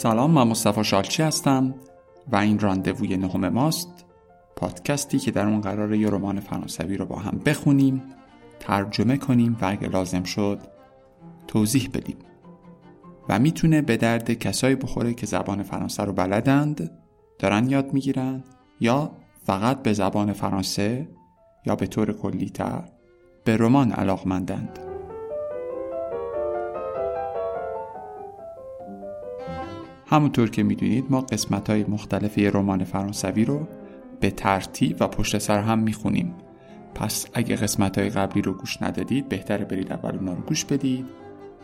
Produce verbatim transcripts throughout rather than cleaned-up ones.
سلام، من مصطفی شالچی هستم و این راندووی نهم ماست، پادکستی که در اون قراره یه رمان فرانسوی رو با هم بخونیم، ترجمه کنیم و اگه لازم شد توضیح بدیم و میتونه به درد کسایی بخوره که زبان فرانسه رو بلدند، دارن یاد میگیرن یا فقط به زبان فرانسه یا به طور کلی تر به رمان علاقمندند. همونطور که میدونید ما قسمت‌های مختلف یه رمان فرانسوی رو به ترتیب و پشت سر هم میخونیم، پس اگه قسمت‌های قبلی رو گوش ندادید بهتره برید اول اونا رو گوش بدید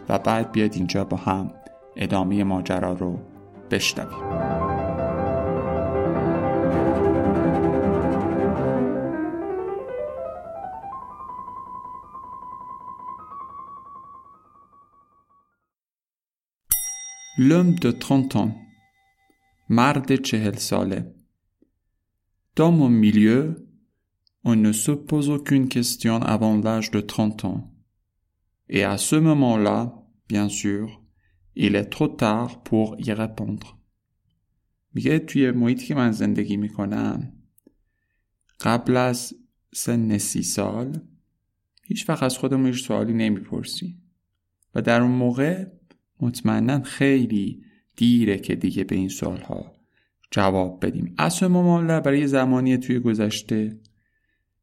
و بعد بیاید اینجا با هم ادامه ماجرا رو بشنویم. L'homme de trente ans. مرد چهل ساله. Dans mon milieu, on ne se pose aucune question avant l'âge de trente ans. Et à ce moment-là, bien sûr, il est trop tard pour y répondre. میگه توی محیطی که من زندگی میکنم قبل از سن سی سال هیچ وقت از خودم هیچ سوالی نمیپرسی و در اون موقع مطمئنن خیلی دیره که دیگه به این سوالها جواب بدیم. اصل مماله برای زمانی توی گذشته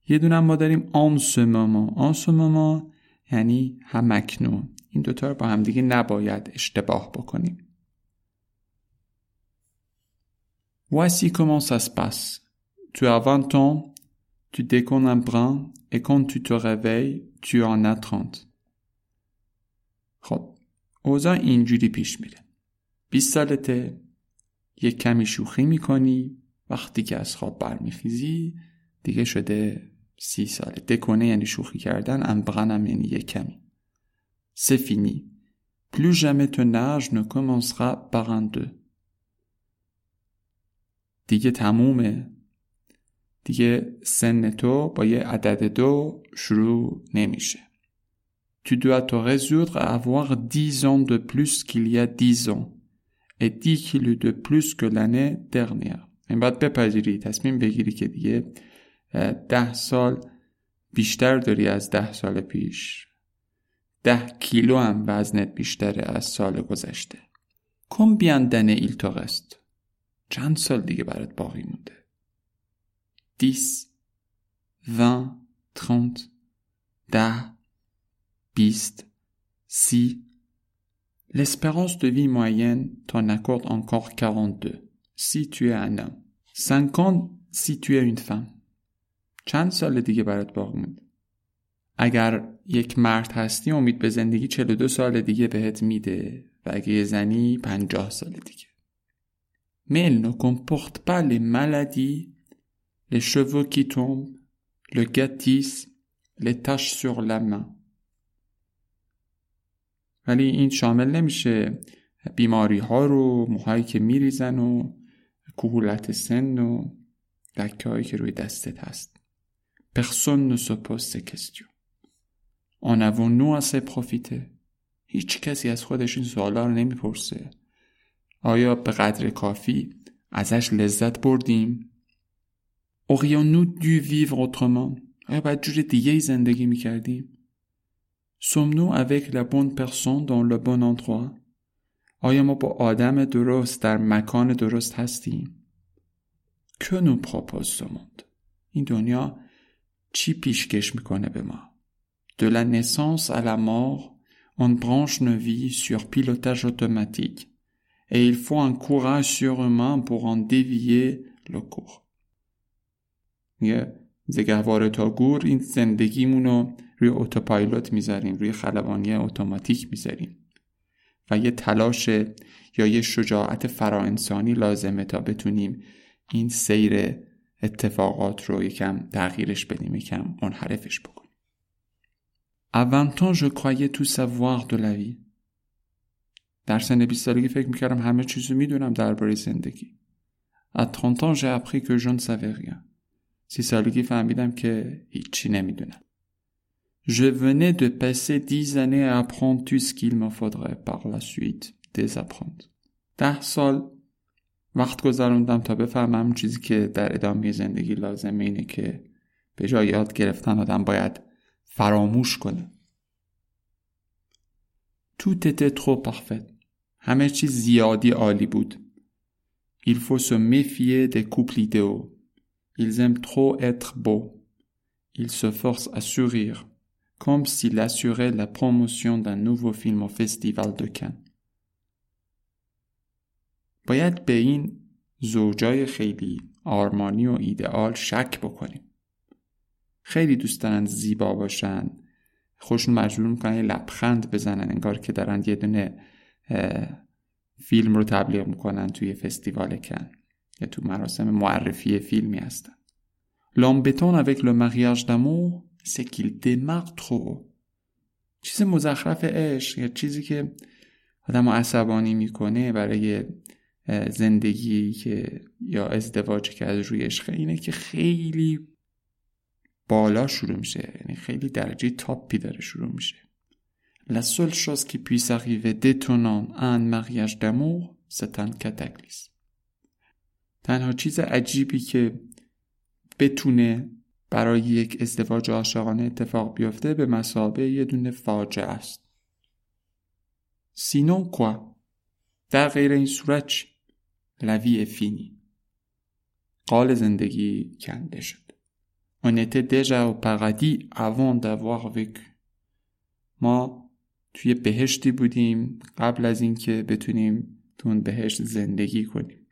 یه دونم ما داریم آنسمما. آنسمما یعنی همکنون. این دوتا رو با هم دیگه نباید اشتباه بکنیم. Voici comment ça se passe. Tu as vingt ans, tu déconnes un brin et quand tu te réveilles, tu en as trente. خب اوضاع اینجوری پیش میره. بیست سالته، یک کمی شوخی میکنی، وقتی که از خواب برمیخیزی دیگه شده سی ساله. دکونه یعنی شوخی کردن، امبغنم یعنی یک کمی. C'est fini. Plus jamais ton âge ne commencera par un deux. دیگه تمومه. دیگه سن تو با یه عدد دو شروع نمیشه. Tu dois te résoudre à avoir dix ans de plus qu'il y a dix ans et dix kilos de plus que l'année dernière. این باید بپذیری، تصمیم بگیری که دیگه ده سال بیشتر داری از ده سال پیش. ده کیلو هم وزنت بیشتره از سال گذشته. Combien d'années il te reste? چند سال دیگه برات باقی مونده؟ دس، vingt، trente، ده، Piste, si, l'espérance de vie moyenne t'en accorde encore quarante-deux, si tu es un homme. cinquante si tu es une femme. چند سال دیگه برات باقی مونده؟ اگر یک مرد هستی امید به زندگی چهل و دو سال دیگه بهت میده و اگه یه زنی پنجاه سال دیگه. Mais elle ne comporte pas les maladies, les cheveux qui tombent, le gâtis, les taches sur la main. ولی این شامل نمیشه بیماری ها رو، موهایی که میریزن و کهولت سن و لکه هایی که روی دستت هست. Personne ne se pose ces questions. En avons-nous assez profité? هیچ کسی از خودش این سوالا رو نمیپرسه. آیا به قدر کافی ازش لذت بردیم؟ Aurions-nous dû vivre autrement? آیا باید جور دیگه ای زندگی میکردیم؟ Sommes-nous avec la bonne personne dans le bon endroit? آیا ما با آدم درست در مکان درست هستیم؟ Que nous propose ce monde? این دنیا چی پیشکش میکنه به ما؟ De la naissance à la mort, on branche nos vies sur pilotage automatique et il faut un courage surhumain pour en dévier le cours. یه زگهواره تا گور این زندگیمونو روی اوتوپایلوت میذاریم، روی خلبانی اوتوماتیک میذاریم و یه تلاش یا یه شجاعت فراانسانی لازمه تا بتونیم این سیر اتفاقات رو یکم تغییرش بدیم، یکم منحرفش بکنیم. À vingt ans, je croyais tout savoir de la vie. در سن بیست سالگی فکر میکردم همه چیزو میدونم درباره زندگی. À trente ans, j'ai appris que je ne savais rien. سی سالگی فهمیدم که هیچی نمیدونم. Je venais de passer dix années à apprendre tout ce qu'il me faudrait par la suite, désapprendre. ده سال وقت گذروندم تا بفهمم چیزی که در ادامه زندگی لازمه اینه که به جای یاد گرفتن آدم باید فراموش کنه. Tout était trop parfait. همه چیز زیادی عالی بود. Il faut se méfier des couples idéaux. Ils aiment trop être beaux. Ils se forcent à sourire, comme s'ils assuraient la promotion d'un nouveau film au Festival de Cannes. باید به این زوجای خیلی آرمانی و ایدئال شک بکنیم. خیلی دوست دارن زیبا باشن، خوشون مجبور میکنن لبخند بزنن، انگار که دارن یه دونه فیلم رو تبلیغ میکنن توی فستیوال کن یا تو مراسم معرفی فیلمی هستن. لامبتون avec le mariage d'amour c'est qu'il démarre trop. چیز مزخرف عشق یا چیزی که آدم عصبانی میکنه برای زندگی که یا ازدواجی که از روی عشق اینه که خیلی بالا شروع میشه، یعنی خیلی درجه تاپی داره شروع میشه. La seule chose qui puisse arriver détonnant à un mariage d'amour, c'est un cataclysme. تنها چیز عجیبی که بتونه برای یک ازدواج عاشقانه اتفاق بیفته به مثابه یه دونه فاجعه است. Sinon quoi? در غیر این صورت چی؟ La vie est finie. قال زندگی کنده شد. On était déjà au paradis avant d'avoir vécu. ما توی بهشتی بودیم قبل از این که بتونیم تو اون بهشت زندگی کنیم.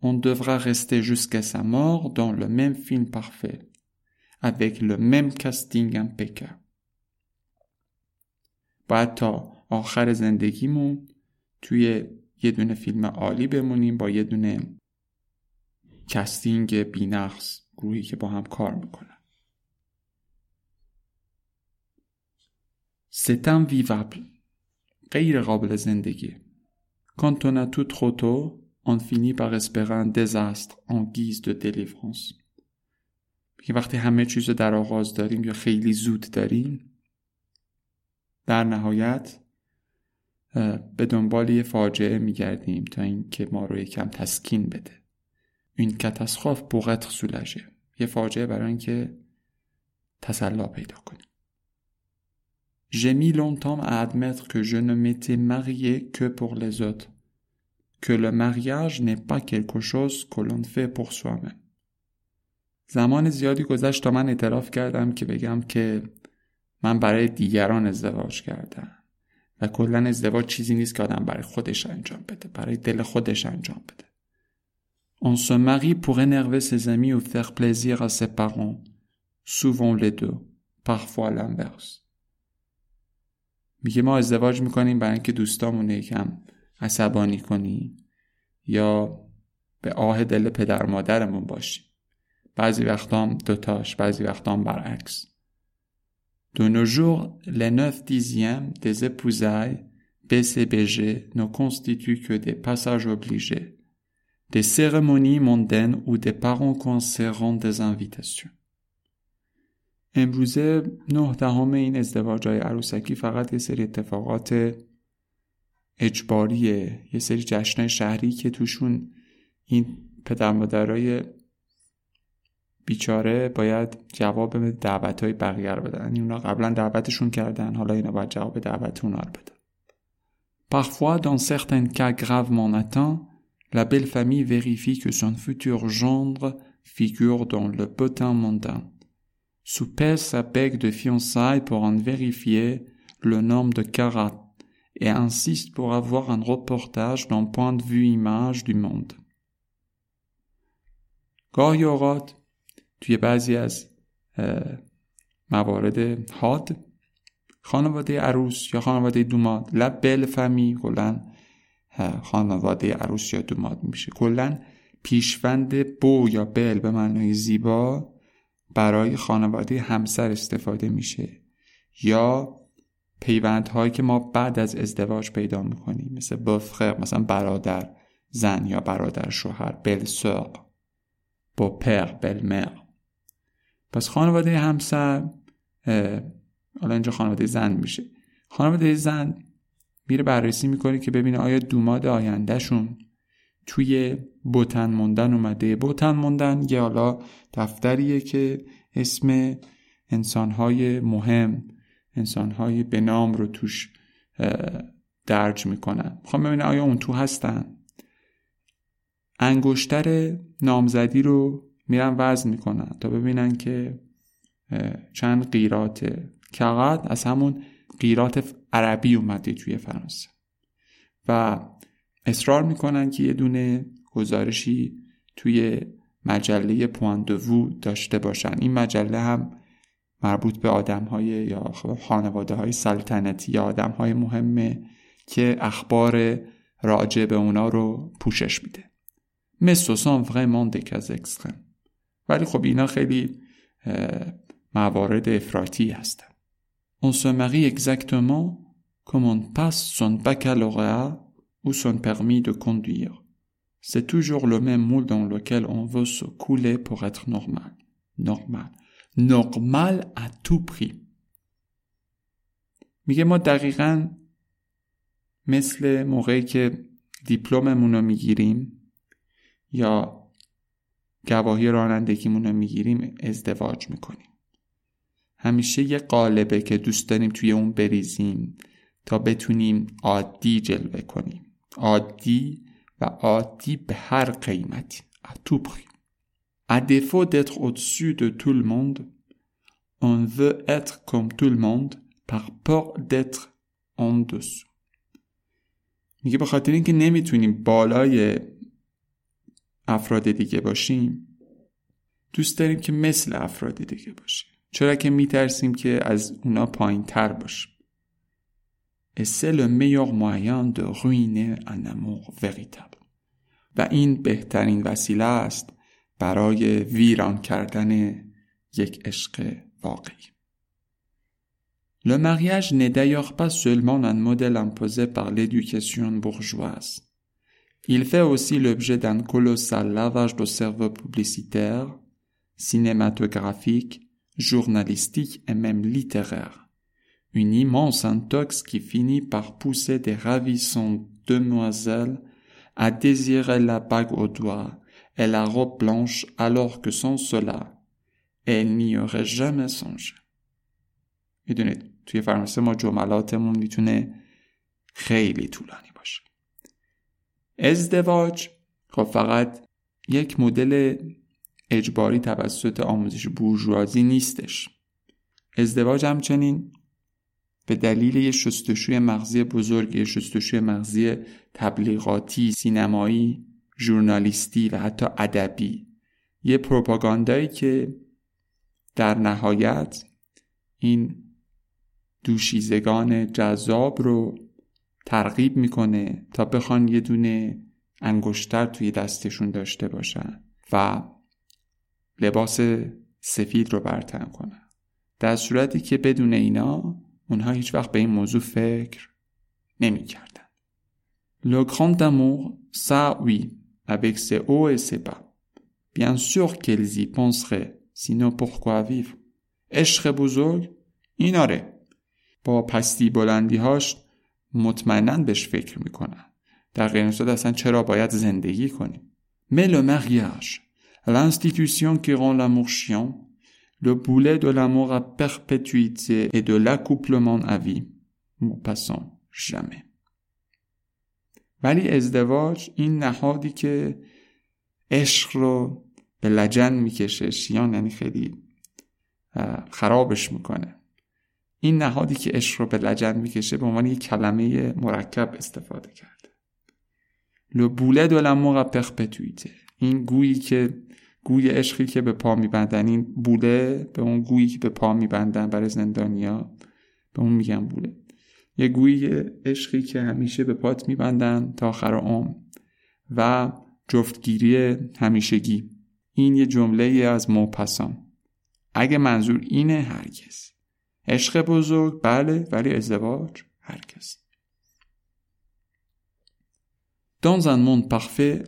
On devra rester jusqu'à sa mort dans le même film parfait, avec le même casting impeccable. باید تا آخر زندگیمون توی یه دونه فیلم عالی بمونیم با یه دونه کاستینگ بی‌نقص، گروهی که با هم کار میکنن. C'est invivable. غیر قابل زندگی. Quand on a tout trop tôt, on finit par espérer un désastre en guise de délivrance. که وقتی همه چیز رو در آغاز داریم یا خیلی زود داریم، در نهایت به دنبال یه فاجعه میگردیم تا این که ما رو یکم تسکین بده. این کاتاستروف pour être soulagé. یه فاجعه برای اینکه تسلی پیدا کنیم. J'ai mis longtemps à admettre que je ne m'étais marié que pour les autres. Que le mariage n'est pas quelque chose que l'on fait pour soi-même. زمان زیادی گذشت تا من اعتراف کردم که بگم که من برای دیگران ازدواج کردم و کلاً ازدواج چیزی نیست که آدم برای خودش انجام بده، برای دل خودش انجام بده. On se marie pour énerver ses amis ou faire plaisir à ses parents. Souvent les deux, parfois l'inverse. میگه ما ازدواج میکنیم برای اینکه دوستامون یکم عصبانی کنیم یا به آه دل پدر مادرمون باشیم. بعضی وقتا هم دوتاش، بعضی وقتا هم برعکس. De nos jours, les neuf dixièmes des épousailles B C B G ne constituent que des passages obligés. Des cérémonies mondaines où des parents coincés rendent des invitations. امروزه نه دهم این ازدواج‌های عروسکی فقط یه سری اتفاقات اجباریه، یه سری جشن‌های شهری که توشون این پدر مادرای بیچاره باید جواب به دعوت‌های بقیه رو بدن. اونا قبلا دعوتشون کردن، حالا اینا باید جواب دعوت اونا رو بدن. Parfois dans certains cas gravement atteints, la belle famille vérifie que son futur gendre figure dans le butin mondain. Soupèse sa bague de fiançailles pour en vérifier le nombre de carats et insiste pour avoir un reportage d'un point de vue image du monde. گاهی اوقات توی بعضی از موارد حاد خانواده عروس یا خانواده دوماد لا بل فامی کلن خانواده عروس یا دوماد میشه، کلا پیشوند بو یا بل به معنای زیبا برای خانواده همسر استفاده میشه یا پیوندهایی که ما بعد از ازدواج پیدا میکنیم مثل بفخر، مثلا برادر زن یا برادر شوهر، بل سر، با پر، بل مر. پس خانواده همسر، حالا اینجا خانواده زن میشه، خانواده زن میره بررسی میکنه که ببینه آیا دوماد آیندهشون توی بوتن موندن اومده. بوتن موندن یه حالا دفتریه که اسم انسانهای مهم، انسانهای به نام رو توش درج میکنن. میخوام ببینه آیا اون تو هستن. انگشتر نامزدی رو میرن وزن میکنن تا ببینن که چند قیراته. کاغد از همون قیرات عربی اومده توی فرانسه و اصرار میکنن که یه دونه گزارشی توی مجله پوان دوو داشته باشن. این مجله هم مربوط به آدم‌های یا خانواده‌های سلطنتی یا آدم‌های مهمه که اخبار راجع به اونا رو پوشش میده. مسوسان vraiment des cas extrêmes. ولی خب اینا خیلی موارد افراطی هستن. On se marie exactement comme on passe son baccalauréat ou son permis de conduire. C'est toujours le même moule dans lequel on veut se couler pour être normal. Normal. Normal à tout prix. میگه ما دقیقاً مثل موقعی که دیپلممون رو میگیریم یا گواهی رانندگیمون رو میگیریم ازدواج میکنیم. همیشه یه قالبه که دوست داریم توی اون بریزیم تا بتونیم عادی جلوه کنیم. عادی و عادی به هر قیمتی. à tout prix. À défaut d'être au-dessus de tout le monde, on veut être comme tout le monde par peur d'être en dessous. میگه به خاطر اینکه نمیتونیم بالای افراد دیگه باشیم، دوست داریم که مثل افراد دیگه باشیم. چرا که میترسیم که از اونا پایین تر باشیم. Et c'est le meilleur moyen de ruiner un amour véritable. و این بهترین وسیله است برای ویران کردن یک عشق واقعی. Le mariage n'est d'ailleurs pas seulement un modèle imposé par l'éducation bourgeoise. Il fait aussi l'objet d'un colossal lavage de cerveau publicitaire, cinématographique, journalistique et même littéraire. Une immense intox qui finit par pousser des ravissantes demoiselles à désirer la bague au doigt et la robe blanche alors que sans cela, elles n'y auraient jamais songé. میدونید توی فرانسه ما جملاتمون میتونه خیلی طولانی باشه. ازدواج خب فقط یک مدل اجباری توسط آموزش بورژوازی نیستش. ازدواج همچنین به دلیل یه شستشوی مغزی بزرگ، یه شستشوی مغزی تبلیغاتی، سینمایی، ژورنالیستی و حتی ادبی، یه پروپاگاندایی که در نهایت این دوشیزگان جذاب رو ترغیب میکنه تا بخوان یه دونه انگشتر توی دستشون داشته باشن و لباس سفید رو برتن کنن، در صورتی که بدون اینا اونها هیچ وقت به این موضوع فکر نمی کردن. Le grand amour, ça oui, avec ses hauts et ses bas. Bien sûr qu'elles y penseraient, sinon pourquoi vivre? عشق بزرگ، این آره، با پستی بلندیهاش مطمئناً بهش فکر میکنن، در غیر صورت اصلا چرا باید زندگی کنیم؟ Mais le mariage, l'institution qui rend l'amour chiant, le boulet de l'amour à perpétuité et de l'accouplement à vie. Maupassant, jamais. ولی ازدواج این نهادی که عشق رو به لجن میکشه، شیان یعنی خیلی خرابش میکنه. این نهادی که عشق رو به لجن میکشه به عنوان یک کلمه مرکب استفاده کرده. Le boulet de l'amour à perpétuité. این گویی که گوی عشقی که به پا میبندن، این بوله به اون گویی که به پا میبندن برای زندانیا به اون میگن بوله. یه گوی عشقی که همیشه به پات میبندن تا آخر عمر و جفتگیری همیشگی. این یه جمله از موپاسان. اگه منظور اینه، هرگز. عشق بزرگ بله، ولی ازدواج هرگز. Dans un monde parfait,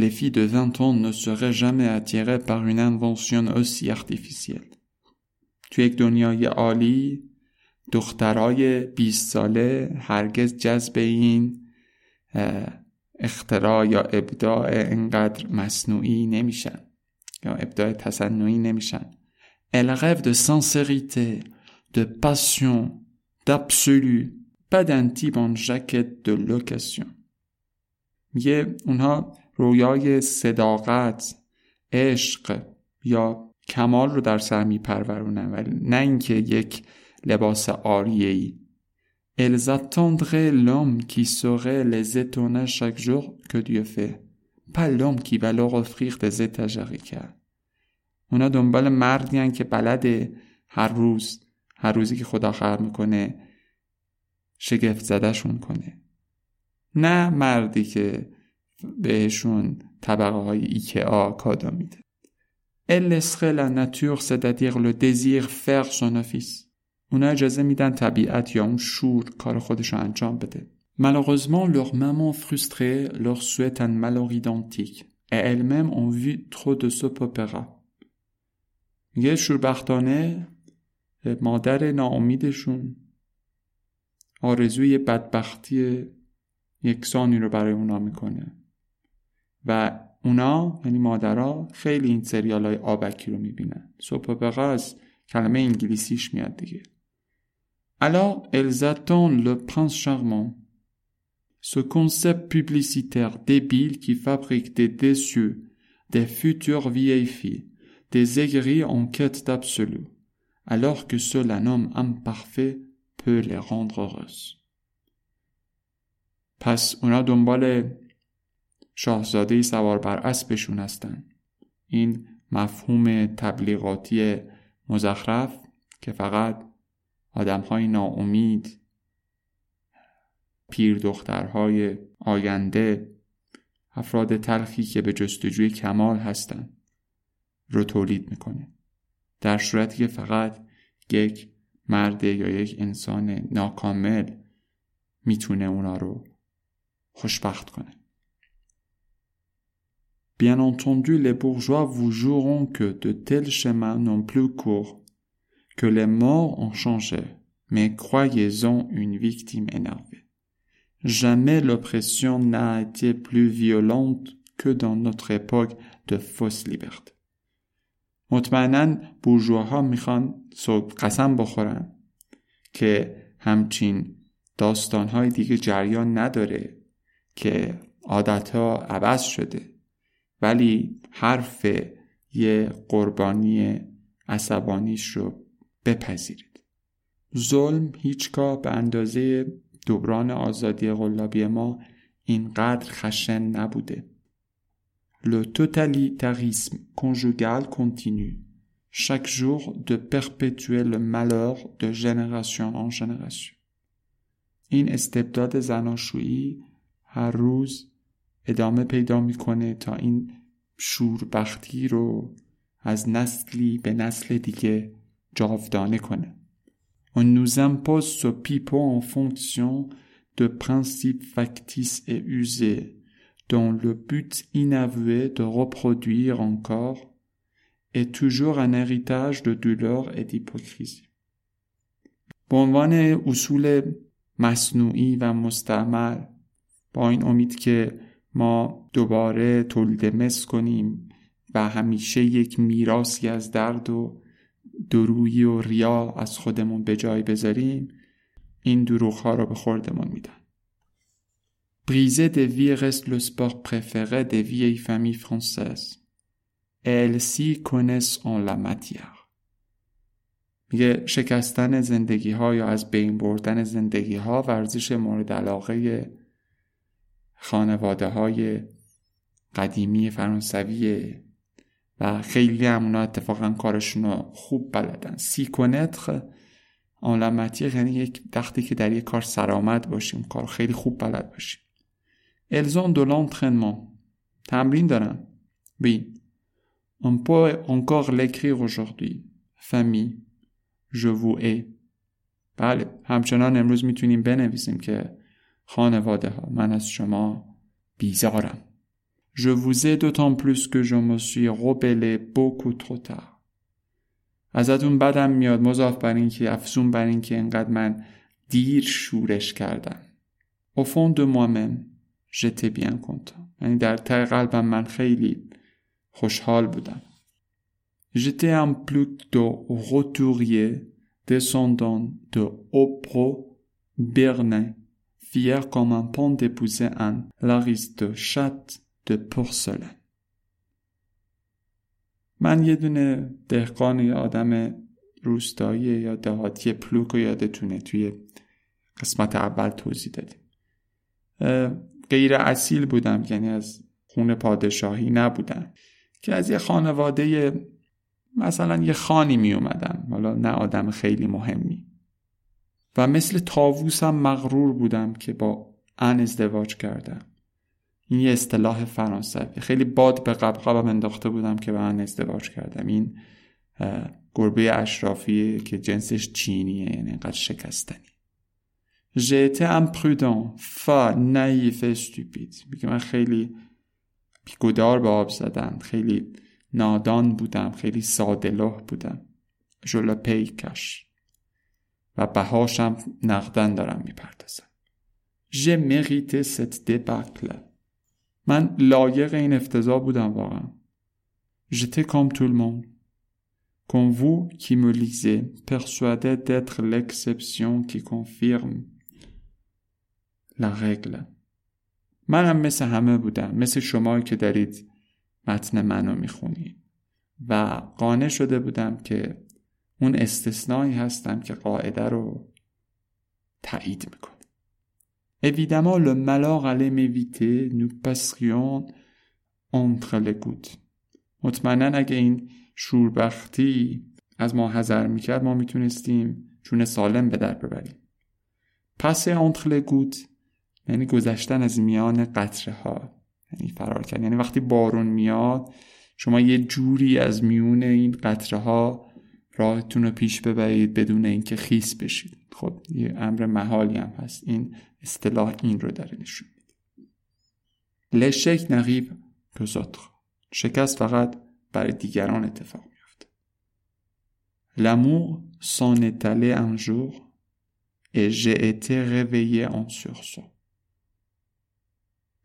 les filles de vingt ans ne seraient jamais attirées par une invention aussi artificielle. توی یک دنیای عالی دخترای بیست ساله هرگز جذب این اختراع یا ابداع انقدر مصنوعی نمیشن یا ابداع تصنعی نمیشن. Elle rêve de sincérité, de passion, d'absolu, pas d'un type jacket de location. میگه اونها رویای صداقت، عشق یا کمال رو در سر میپرورونن، ولی نه اینکه یک لباس عاریه‌ای. Elles attendraient l'homme qui saurait les étonner chaque jour que Dieu fait. Pas l'homme qui va leur offrir des étagères. اونا دنبال مردی هن که بلده هر روز، هر روزی که خدا خلق میکنه شگفت زدهشون کنه، نه مردی که بهشون طبقه های ایکیا کادو میده. Elle laisserait la nature, c'est-à-dire le désir faire son office. اونا اجازه میدن طبیعت یا اون شور کار خودشو انجام بده. Malheureusement, leur maman frustrée leur souhaite un malheur identique et elles-mêmes ont vu trop de soap opera. میگه شوربختانه مادر ناامیدشون آرزوی بدبختی یکسانی رو برای اونا میکنه و اونا، یعنی مادرها، خیلی این سریال های آبکی رو میبینن. سوپ اپرا از کلمه انگلیسیش میاد دیگه. Alors, elles attendent le prince charmant. Ce concept publicitaire débile qui fabrique des déçus, des futurs vieilles filles, des aigris en quête d'absolu, alors que seul un homme imparfait peut les rendre heureuses. پس اونا دنبال شاهزادهی سوار بر اسبشون هستن. این مفهوم تبلیغاتی مزخرف که فقط آدم‌های ناامید، پیر دخترهای آینده، افراد تلخی که به جستجوی کمال هستن رو تولید میکنه، در صورتی که فقط یک مرد یا یک انسان ناکامل میتونه اونا رو خوشبخت کنه. Bien entendu, les bourgeois vous joueront que de tels chemins n'ont plus cours, que les morts ont changé, mais croyez-en une victime énervée. Jamais l'oppression n'a été plus violente que dans notre époque de fausse liberté. مطمئناً بورژواها میخوان قسم بخورن که همچین داستانهای دیگه جریان نداره، که عادتها عوض شده، ولی حرف یه قربانی عصبانیش رو بپذیرید. ظلم هیچگاه به اندازه دوران آزادی قلابی ما اینقدر خشن نبوده. Le totalitarisme conjugal continue chaque jour de perpétuer le malheur de génération en génération. این استبداد زناشویی هر روز ادامه پیدا میکنه تا این شوربختی رو از نسلی به نسل دیگه جاودانه کنه. On nous impose ce pipeau en fonction de principes factices et usés, dont le but inavoué de reproduire encore est toujours un héritage de douleur et d'hypocrisie. به عنوان اصول مصنوعی و مستعمل، با این امید که ما دوباره تولید مثل کنیم و همیشه یک میراثی از درد و درویی و ریا از خودمون به جای بذاریم، این دروغ‌ها رو به خوردمون میدن. Briser des vies reste le sport préféré des vieilles familles françaises. Elles s'y connaissent en la matière. میگه شکستن زندگی ها یا از بین بردن زندگی ها ورزش مورد علاقه خانواده های قدیمی فرانسویه و خیلی همونا اتفاقا کارشون خوب بلدن. سی کنتر en la matière یعنی یک دختی که در یک کار سرآمد باشیم، کار خیلی خوب بلد باشیم. Elles ont de l'entraînement. تمرین دارن. Oui. On peut encore l'écrire aujourd'hui. Famille. Je vous ai. بله. همچنان امروز میتونیم بنویسیم که خانواده ها، من از شما بیزارم. Je vous ai d'autant plus que je me suis rebellé beaucoup trop tard. ازتون بدم میاد، مضاف بر این که، افزون بر این که انقدر من دیر شورش کردم. Au fond de moi-même, j'étais bien content. یعنی در ته قلبم من خیلی خوشحال بودم. J'étais un plutôt roturier, descendant de Opro Bernin, fier comme un pont d'épousé un l'aristocrate de porcelaine. من یه دونه دهقان یا آدم روستایی یا دهاتی پلوک رو یادتونه توی قسمت اول توضیح دادیم. غیر اصیل بودم، یعنی از خون پادشاهی نبودم، که از یه خانواده مثلا یه خانی می اومدم، حالا نه آدم خیلی مهمی، و مثل طاووسم مغرور بودم که با ان ازدواج کردم. این یه اصطلاح فرانسوی، خیلی باد به قبقبم انداخته بودم که با ان ازدواج کردم. این گربه اشرافیه که جنسش چینیه، یعنی انقدر شکستنی. J'étais imprudent, fat, naïf et stupide. میگه من خیلی بیگدار به آب زدم، خیلی نادان بودم، خیلی ساده لوح بودم. Je le paye cash. و بهاشم نقدن دارم میپردازم. Je méritais cette débâcle. من لایق این افتضاح بودم واقعا. J'étais comme tout le monde. Comme vous qui me lisez, persuadé d'être l'exception qui confirme la règle. منم مثل همه بودم، مثل شما که دارید متن منو میخونید، و قانع شده بودم که اون استثنایی هستم که قاعده رو تایید میکنه. Évidemment, le malheur allait m'éviter, nous passerions entre les gouttes. مطمئنن اگه این شوربختی از ما حذر میکرد، ما میتونستیم جون سالم به در ببریم. پس entre les gouttes یعنی گذشتن از میان قطره ها، یعنی فرار کردن. یعنی وقتی بارون میاد شما یه جوری از میون این قطره ها راهتون رو پیش ببرید بدون اینکه خیس بشید. خب یه امر محالی هم هست. این اصطلاح این رو داره نشون میده. l'échec n'arrive qu'aux autres. شکست فقط برای دیگران اتفاق میفته. l'amour s'en est allé un jour et j'ai été réveillé en sursaut.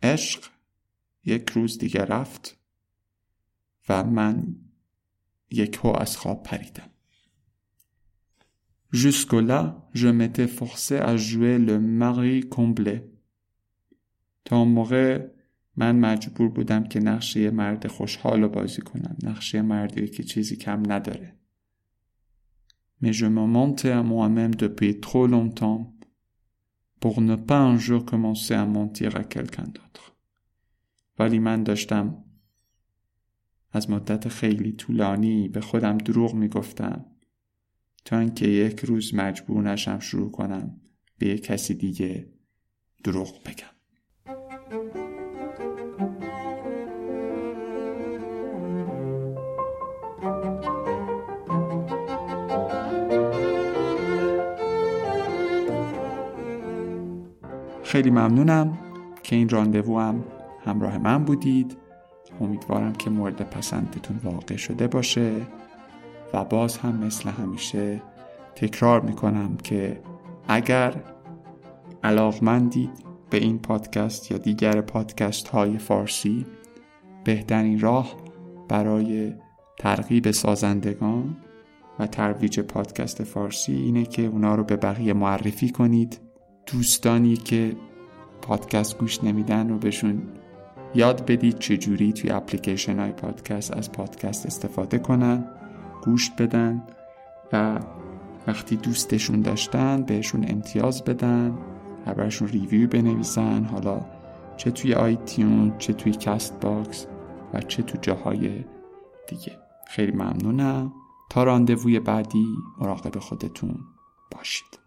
عشق یک روز دیگه رفت و من یکهو از خواب پریدم. jusque là je m'étais forcé à jouer le mari comblé. تا اون موقع من مجبور بودم که نقش یه مرد خوشحال رو بازی کنم، نقش یه مردی که چیزی کم نداره. mais je me mentais à moi-même depuis trop longtemps pour ne pas un jour commencer à mentir à quelqu'un d'autre. ولی من داشتم از مدت خیلی طولانی به خودم دروغ میگفتم تا اینکه یک روز مجبور نشم شروع کنم به یک کسی دیگه دروغ بگم. خیلی ممنونم که این راندوو هم همراه من بودید. امیدوارم که مورد پسندتون واقع شده باشه و باز هم مثل همیشه تکرار میکنم که اگر علاقمندید به این پادکست یا دیگر پادکست های فارسی، بهترین راه برای ترغیب سازندگان و ترویج پادکست فارسی اینه که اونا رو به بقیه معرفی کنید. دوستانی که پادکست گوش نمیدن رو بهشون یاد بدید چجوری توی اپلیکیشن های پادکست از پادکست استفاده کنن، گوش بدن، و وقتی دوستشون داشتن بهشون امتیاز بدن، براشون ریویو بنویسن، حالا چه توی آیتیون، چه توی کست باکس و چه تو جاهای دیگه. خیلی ممنونم. تا راندووی بعدی مراقب خودتون باشید.